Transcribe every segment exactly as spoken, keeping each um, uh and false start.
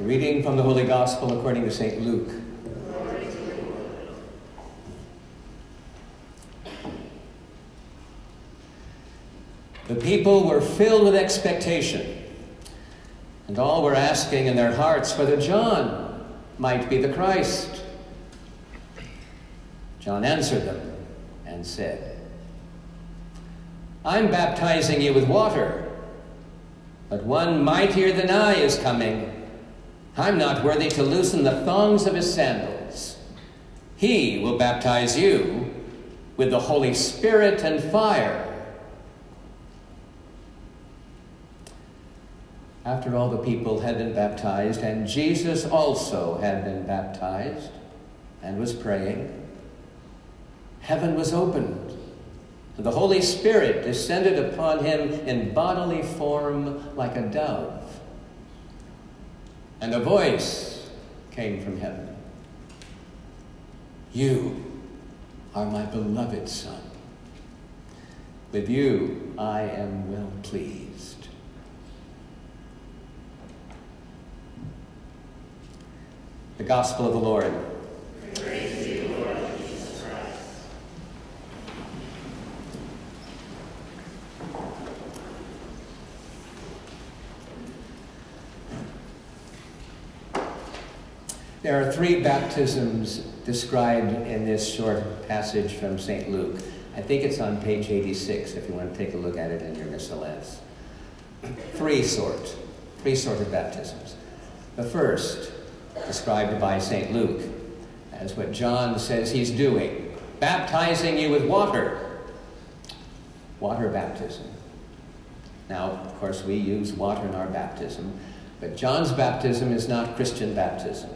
Reading from the Holy Gospel according to Saint Luke. Glory to you, Lord. The people were filled with expectation, and all were asking in their hearts whether John might be the Christ. John answered them and said, "I'm baptizing you with water, but one mightier than I is coming. I'm not worthy to loosen the thongs of his sandals. He will baptize you with the Holy Spirit and fire." After all the people had been baptized, and Jesus also had been baptized and was praying, heaven was opened, and the Holy Spirit descended upon him in bodily form like a dove. And a voice came from heaven, "You are my beloved Son. With you I am well pleased." The Gospel of the Lord. Praise to you, Lord Jesus Christ. There are three baptisms described in this short passage from Saint Luke. I think it's on page eighty-six if you want to take a look at it in your miscellanies. Three sort, three sort of baptisms. The first, described by Saint Luke, as what John says he's doing, baptizing you with water, water baptism. Now, of course, we use water in our baptism, but John's baptism is not Christian baptism.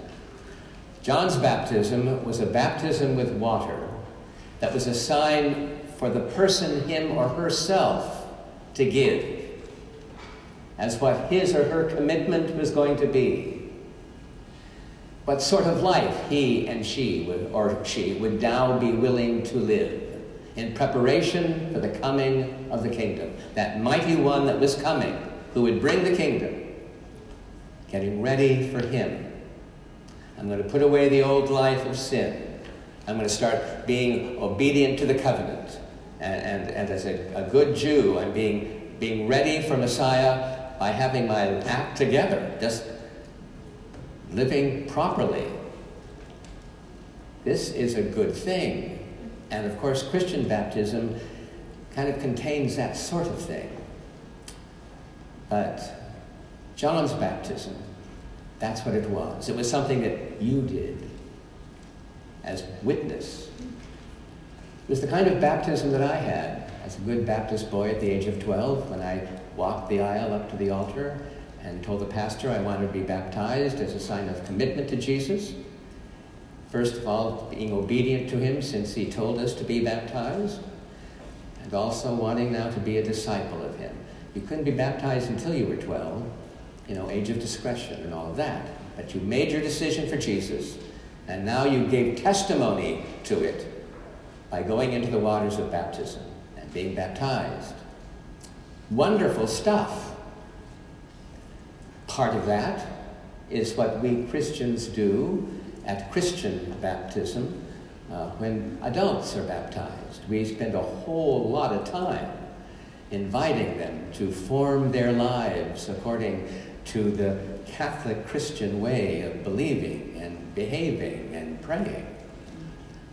John's baptism was a baptism with water that was a sign for the person, him or herself, to give as what his or her commitment was going to be, what sort of life he and she would, or she would now be willing to live in preparation for the coming of the kingdom, that mighty one that was coming who would bring the kingdom, getting ready for him. I'm going to put away the old life of sin. I'm going to start being obedient to the covenant. And, and, and as a, a good Jew, I'm being, being ready for Messiah by having my act together, just living properly. This is a good thing. And of course, Christian baptism kind of contains that sort of thing. But John's baptism, that's what it was. It was something that you did as witness. It was the kind of baptism that I had as a good Baptist boy at the age of twelve, when I walked the aisle up to the altar and told the pastor I wanted to be baptized as a sign of commitment to Jesus. First of all, being obedient to him since he told us to be baptized, and also wanting now to be a disciple of him. You couldn't be baptized until you were twelve. You know, age of discretion and all of that. But you made your decision for Jesus, and now you gave testimony to it by going into the waters of baptism and being baptized. Wonderful stuff. Part of that is what we Christians do at Christian baptism uh, when adults are baptized. We spend a whole lot of time inviting them to form their lives according to the Catholic Christian way of believing and behaving and praying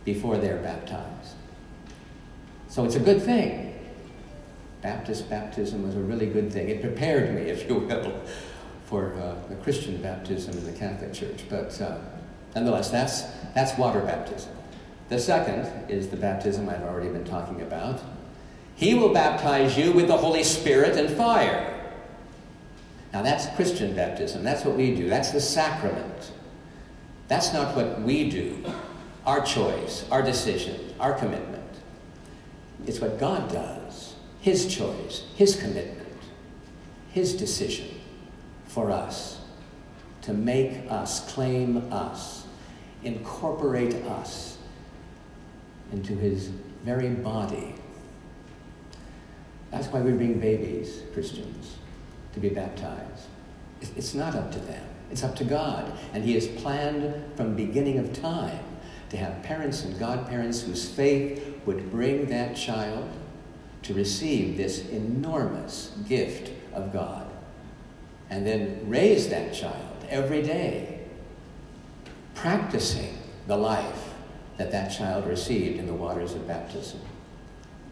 before they're baptized. So it's a good thing. Baptist baptism was a really good thing. It prepared me, if you will, for uh, the Christian baptism in the Catholic Church. But uh, nonetheless, that's, that's water baptism. The second is the baptism I've already been talking about. He will baptize you with the Holy Spirit and fire. Now that's Christian baptism. That's what we do. That's the sacrament. That's not what we do. Our choice, our decision, our commitment. It's what God does. His choice, his commitment, his decision for us to make us, claim us, incorporate us into his very body. That's why we bring babies, Christians, to be baptized. It's not up to them. It's up to God. And he has planned from beginning of time to have parents and godparents whose faith would bring that child to receive this enormous gift of God and then raise that child every day, practicing the life that that child received in the waters of baptism,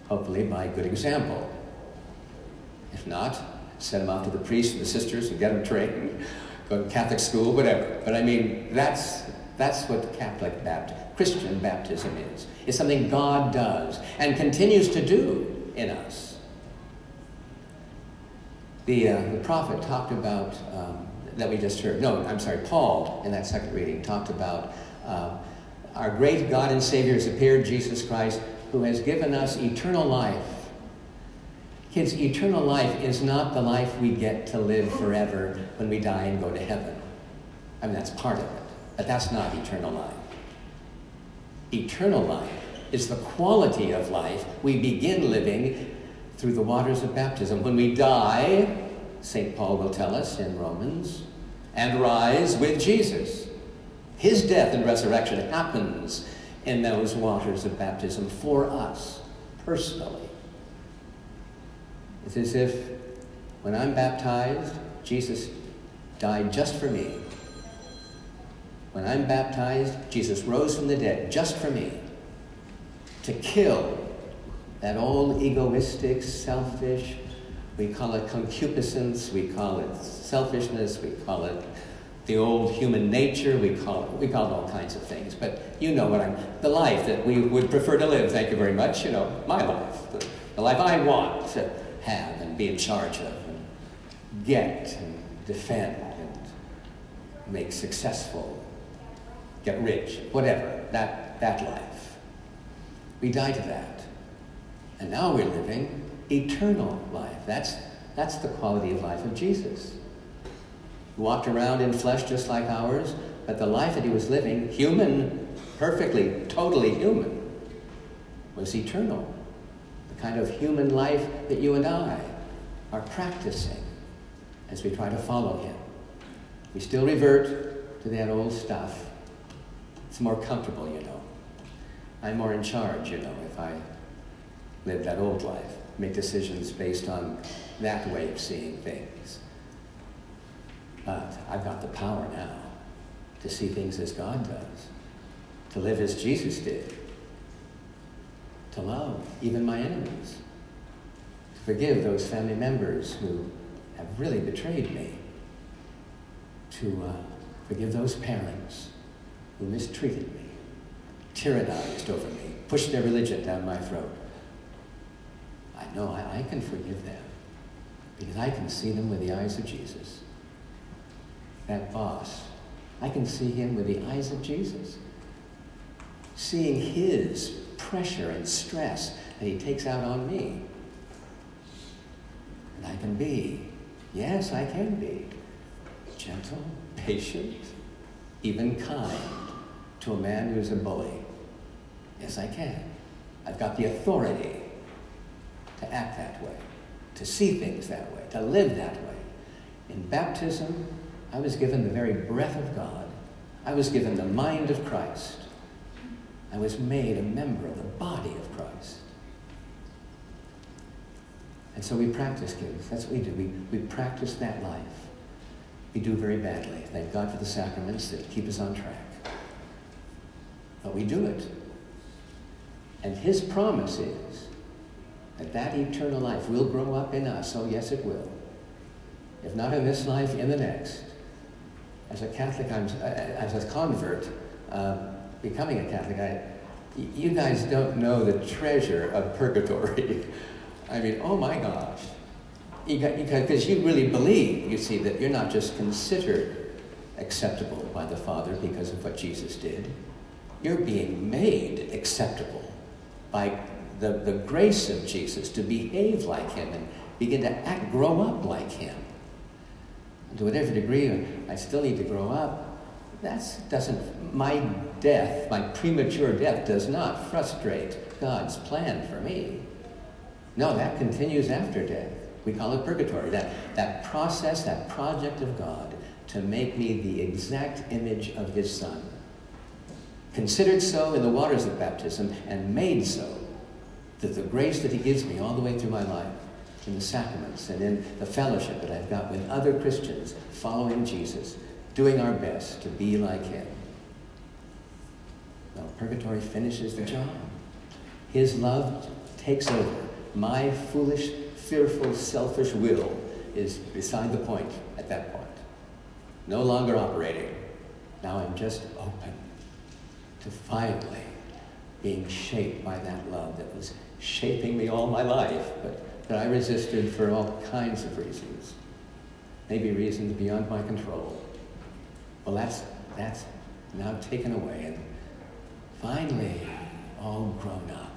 hopefully by good example. If not, send them out to the priests and the sisters and get them trained, go to Catholic school, whatever. But I mean, that's that's what Catholic baptism, Christian baptism is. It's something God does and continues to do in us. The, uh, the prophet talked about, um, that we just heard, no, I'm sorry, Paul, in that second reading, talked about uh, our great God and Savior has appeared, Jesus Christ, who has given us eternal life. Kids, eternal life is not the life we get to live forever when we die and go to heaven. I mean, that's part of it, but that's not eternal life. Eternal life is the quality of life we begin living through the waters of baptism. When we die, Saint Paul will tell us in Romans, and rise with Jesus. His death and resurrection happens in those waters of baptism for us personally. It's as if when I'm baptized, Jesus died just for me. When I'm baptized, Jesus rose from the dead just for me, to kill that old egoistic, selfish, we call it concupiscence, we call it selfishness, we call it the old human nature, we call it, we call it all kinds of things. But you know what I'm, the life that we would prefer to live, thank you very much, you know, my life, the, the life I want to have and be in charge of and get and defend and make successful, get rich, whatever, that, that life. We die to that. And now we're living eternal life. That's, that's the quality of life of Jesus. He walked around in flesh just like ours, but the life that he was living, human, perfectly, totally human, was eternal. The kind of human life that you and I are practicing as we try to follow him. We still revert to that old stuff. It's more comfortable, you know. I'm more in charge, you know, if I live that old life, make decisions based on that way of seeing things. But I've got the power now to see things as God does, to live as Jesus did, to love even my enemies, to forgive those family members who have really betrayed me, to uh, forgive those parents who mistreated me, tyrannized over me, pushed their religion down my throat. I know I, I can forgive them because I can see them with the eyes of Jesus. That boss, I can see him with the eyes of Jesus. Seeing his pressure and stress that he takes out on me. And I can be, yes, I can be, gentle, patient, even kind to a man who's a bully. Yes, I can. I've got the authority to act that way, to see things that way, to live that way. In baptism, I was given the very breath of God. I was given the mind of Christ. I was made a member of the body of Christ. And so we practice, kids. That's what we do. We, we practice that life. We do very badly. Thank God for the sacraments that keep us on track. But we do it. And his promise is that that eternal life will grow up in us. Oh, yes, it will. If not in this life, in the next. As a Catholic, I'm, as a convert, uh, becoming a Catholic, I, you guys don't know the treasure of purgatory. I mean, oh my gosh. Because you, you, you really believe, you see, that you're not just considered acceptable by the Father because of what Jesus did. You're being made acceptable by the, the grace of Jesus to behave like him and begin to act, grow up like him. And to whatever degree I still need to grow up, that's doesn't, my death, my premature death does not frustrate God's plan for me. No, that continues after death. We call it purgatory. That, that process, that project of God to make me the exact image of his Son, considered so in the waters of baptism and made so that the grace that he gives me all the way through my life, in the sacraments and in the fellowship that I've got with other Christians following Jesus, doing our best to be like him. Now, purgatory finishes the job. His love takes over. My foolish, fearful, selfish will is beside the point at that point. No longer operating. Now I'm just open to finally being shaped by that love that was shaping me all my life, but that I resisted for all kinds of reasons. Maybe reasons beyond my control. Well, that's, that's now taken away, and finally all grown up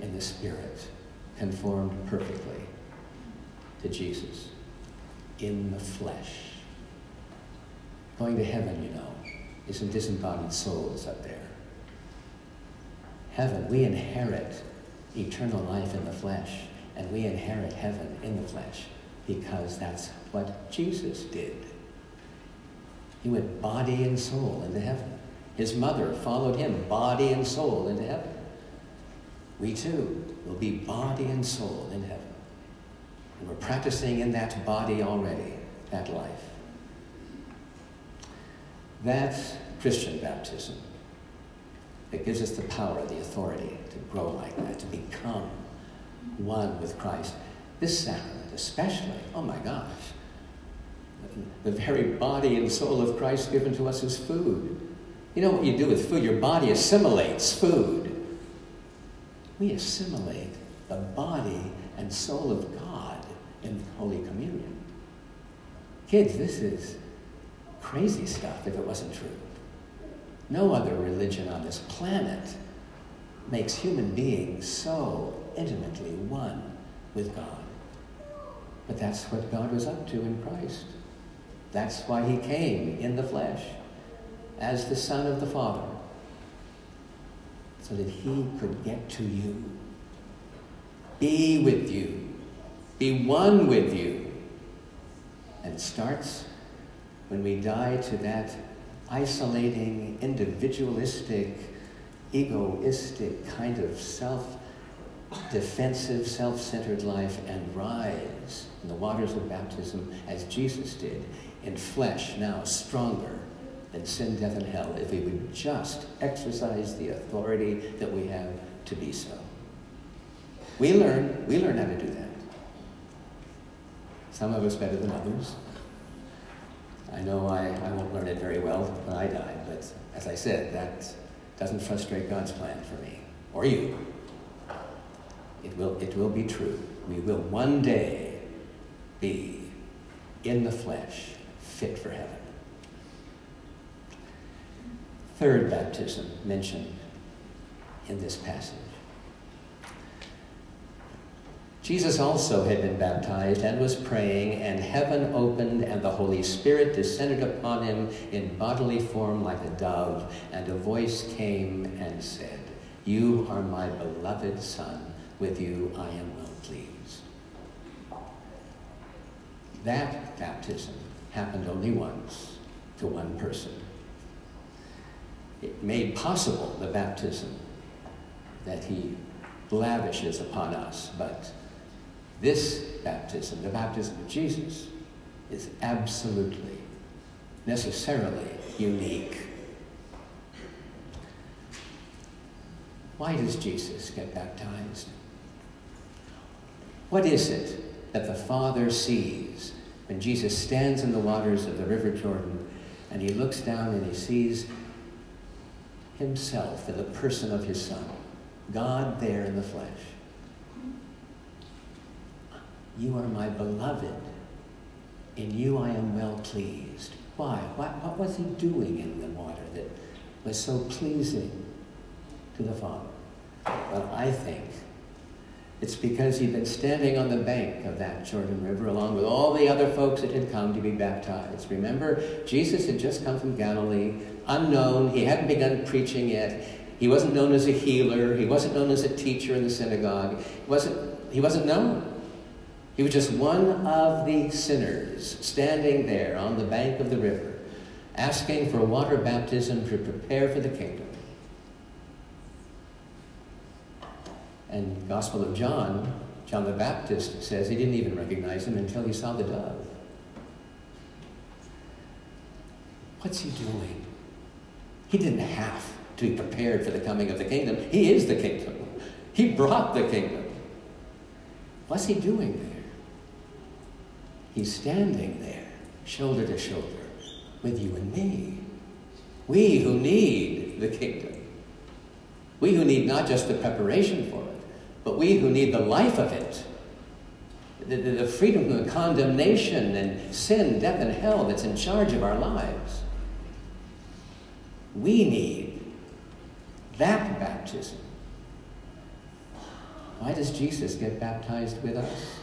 in the Spirit, conformed perfectly to Jesus in the flesh. Going to heaven, you know, isn't disembodied souls up there. Heaven, we inherit eternal life in the flesh, and we inherit heaven in the flesh because that's what Jesus did. He went body and soul into heaven. His mother followed him body and soul into heaven. We too will be body and soul in heaven. And we're practicing in that body already, that life. That's Christian baptism. It gives us the power, the authority to grow like that, to become one with Christ. This sacrament especially, oh my gosh, the very body and soul of Christ given to us is food. You know what you do with food? Your body assimilates food. We assimilate the body and soul of God in Holy Communion. Kids, this is crazy stuff if it wasn't true. No other religion on this planet makes human beings so intimately one with God. But that's what God was up to in Christ. That's why he came in the flesh as the Son of the Father, so that he could get to you, be with you, be one with you. And it starts when we die to that isolating, individualistic, egoistic kind of self-defensive, self-centered life and rise in the waters of baptism as Jesus did, in flesh now stronger than sin, death, and hell, if we would just exercise the authority that we have to be so. We learn, we learn how to do that. Some of us better than others. I know I, I won't learn it very well when I die, but as I said, that doesn't frustrate God's plan for me, or you. It will, it will be true. We will one day be in the flesh, fit for heaven. Third baptism mentioned in this passage. Jesus also had been baptized and was praying, and heaven opened, and the Holy Spirit descended upon him in bodily form like a dove, and a voice came and said, "You are my beloved Son, with you I am well pleased." That baptism happened only once to one person. It made possible the baptism that he lavishes upon us, but this baptism, the baptism of Jesus, is absolutely, necessarily unique. Why does Jesus get baptized? What is it that the Father sees when Jesus stands in the waters of the River Jordan and he looks down and he sees himself in the person of his Son, God there in the flesh? You are my beloved. In you I am well pleased. Why? What, what was he doing in the water that was so pleasing to the Father? Well, I think it's because he'd been standing on the bank of that Jordan River along with all the other folks that had come to be baptized. Remember, Jesus had just come from Galilee, unknown. He hadn't begun preaching yet. He wasn't known as a healer. He wasn't known as a teacher in the synagogue. He wasn't, he wasn't known. He was just one of the sinners standing there on the bank of the river, asking for water baptism to prepare for the kingdom. And the Gospel of John, John the Baptist says he didn't even recognize him until he saw the dove. What's he doing? He didn't have to be prepared for the coming of the kingdom. He is the kingdom. He brought the kingdom. What's he doing there? He's standing there, shoulder to shoulder, with you and me. We who need the kingdom. We who need not just the preparation for it, but we who need the life of it. The, the, the freedom from condemnation and sin, death, and hell that's in charge of our lives. We need that baptism. Why does Jesus get baptized with us?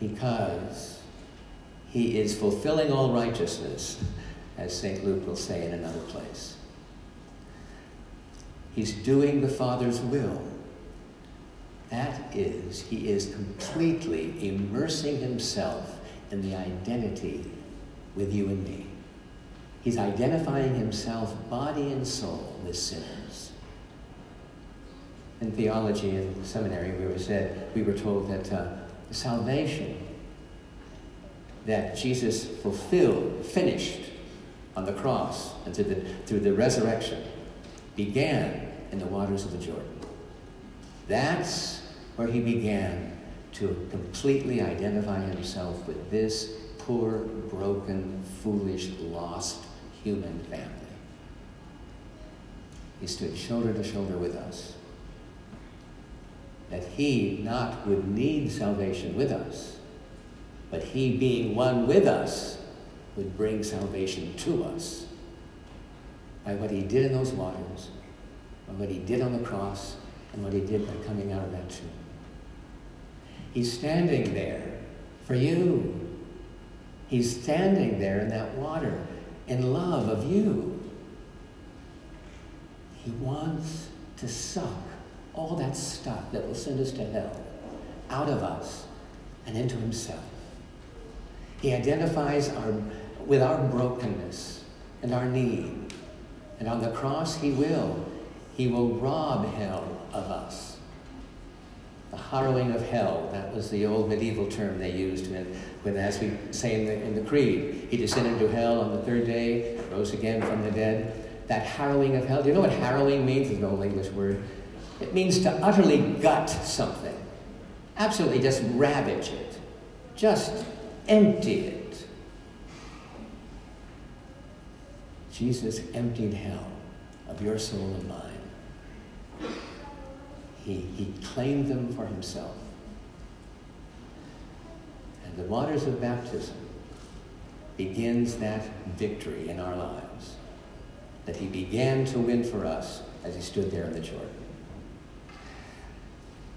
Because he is fulfilling all righteousness, as Saint Luke will say in another place. He's doing the Father's will. That is, he is completely immersing himself in the identity with you and me. He's identifying himself, body and soul, with sinners. In theology in seminary, we were said we were told that uh, salvation that Jesus fulfilled, finished on the cross and through the, through the resurrection, began in the waters of the Jordan. That's where he began to completely identify himself with this poor, broken, foolish, lost human family. He stood shoulder to shoulder with us. That he not would need salvation with us, but he being one with us would bring salvation to us. By what he did in those waters, by what he did on the cross, and what he did by coming out of that tomb. He's standing there for you. He's standing there in that water in love of you. He wants to suck all that stuff that will send us to hell out of us and into himself. He identifies our, with our brokenness and our need. And on the cross, he will. He will rob hell of us. The harrowing of hell, that was the old medieval term they used when, when as we say in the, in the creed, he descended to hell on the third day, rose again from the dead. That harrowing of hell, do you know what harrowing means? It's an old English word. It means to utterly gut something. Absolutely just ravage it. Just empty it. Jesus emptied hell of your soul and mine. He, he claimed them for himself. And the waters of baptism begins that victory in our lives that he began to win for us as he stood there in the Jordan.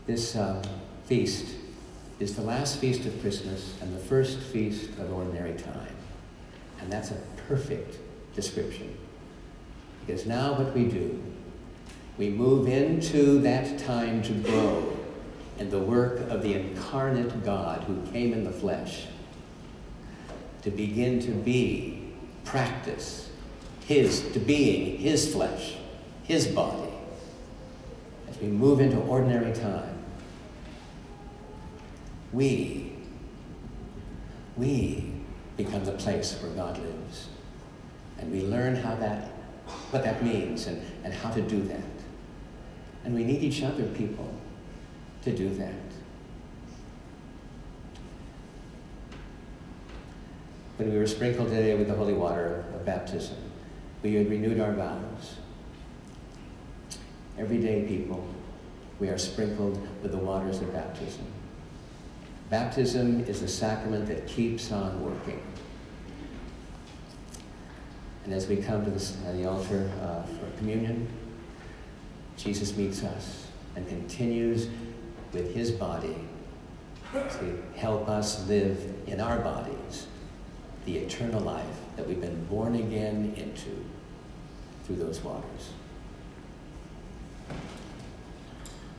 This uh, feast is the last feast of Christmas and the first feast of ordinary time. And that's a perfect description. Because now what we do, we move into that time to grow in the work of the incarnate God who came in the flesh to begin to be, practice his, to being his flesh, his body. As we move into ordinary time, we, we become the place where God lives. And we learn how that, what that means and, and how to do that. And we need each other, people, to do that. When we were sprinkled today with the holy water of baptism, we had renewed our vows. Every day, people, we are sprinkled with the waters of baptism. Baptism is a sacrament that keeps on working. And as we come to this, uh, the altar uh, for communion, Jesus meets us and continues with his body to help us live in our bodies the eternal life that we've been born again into through those waters.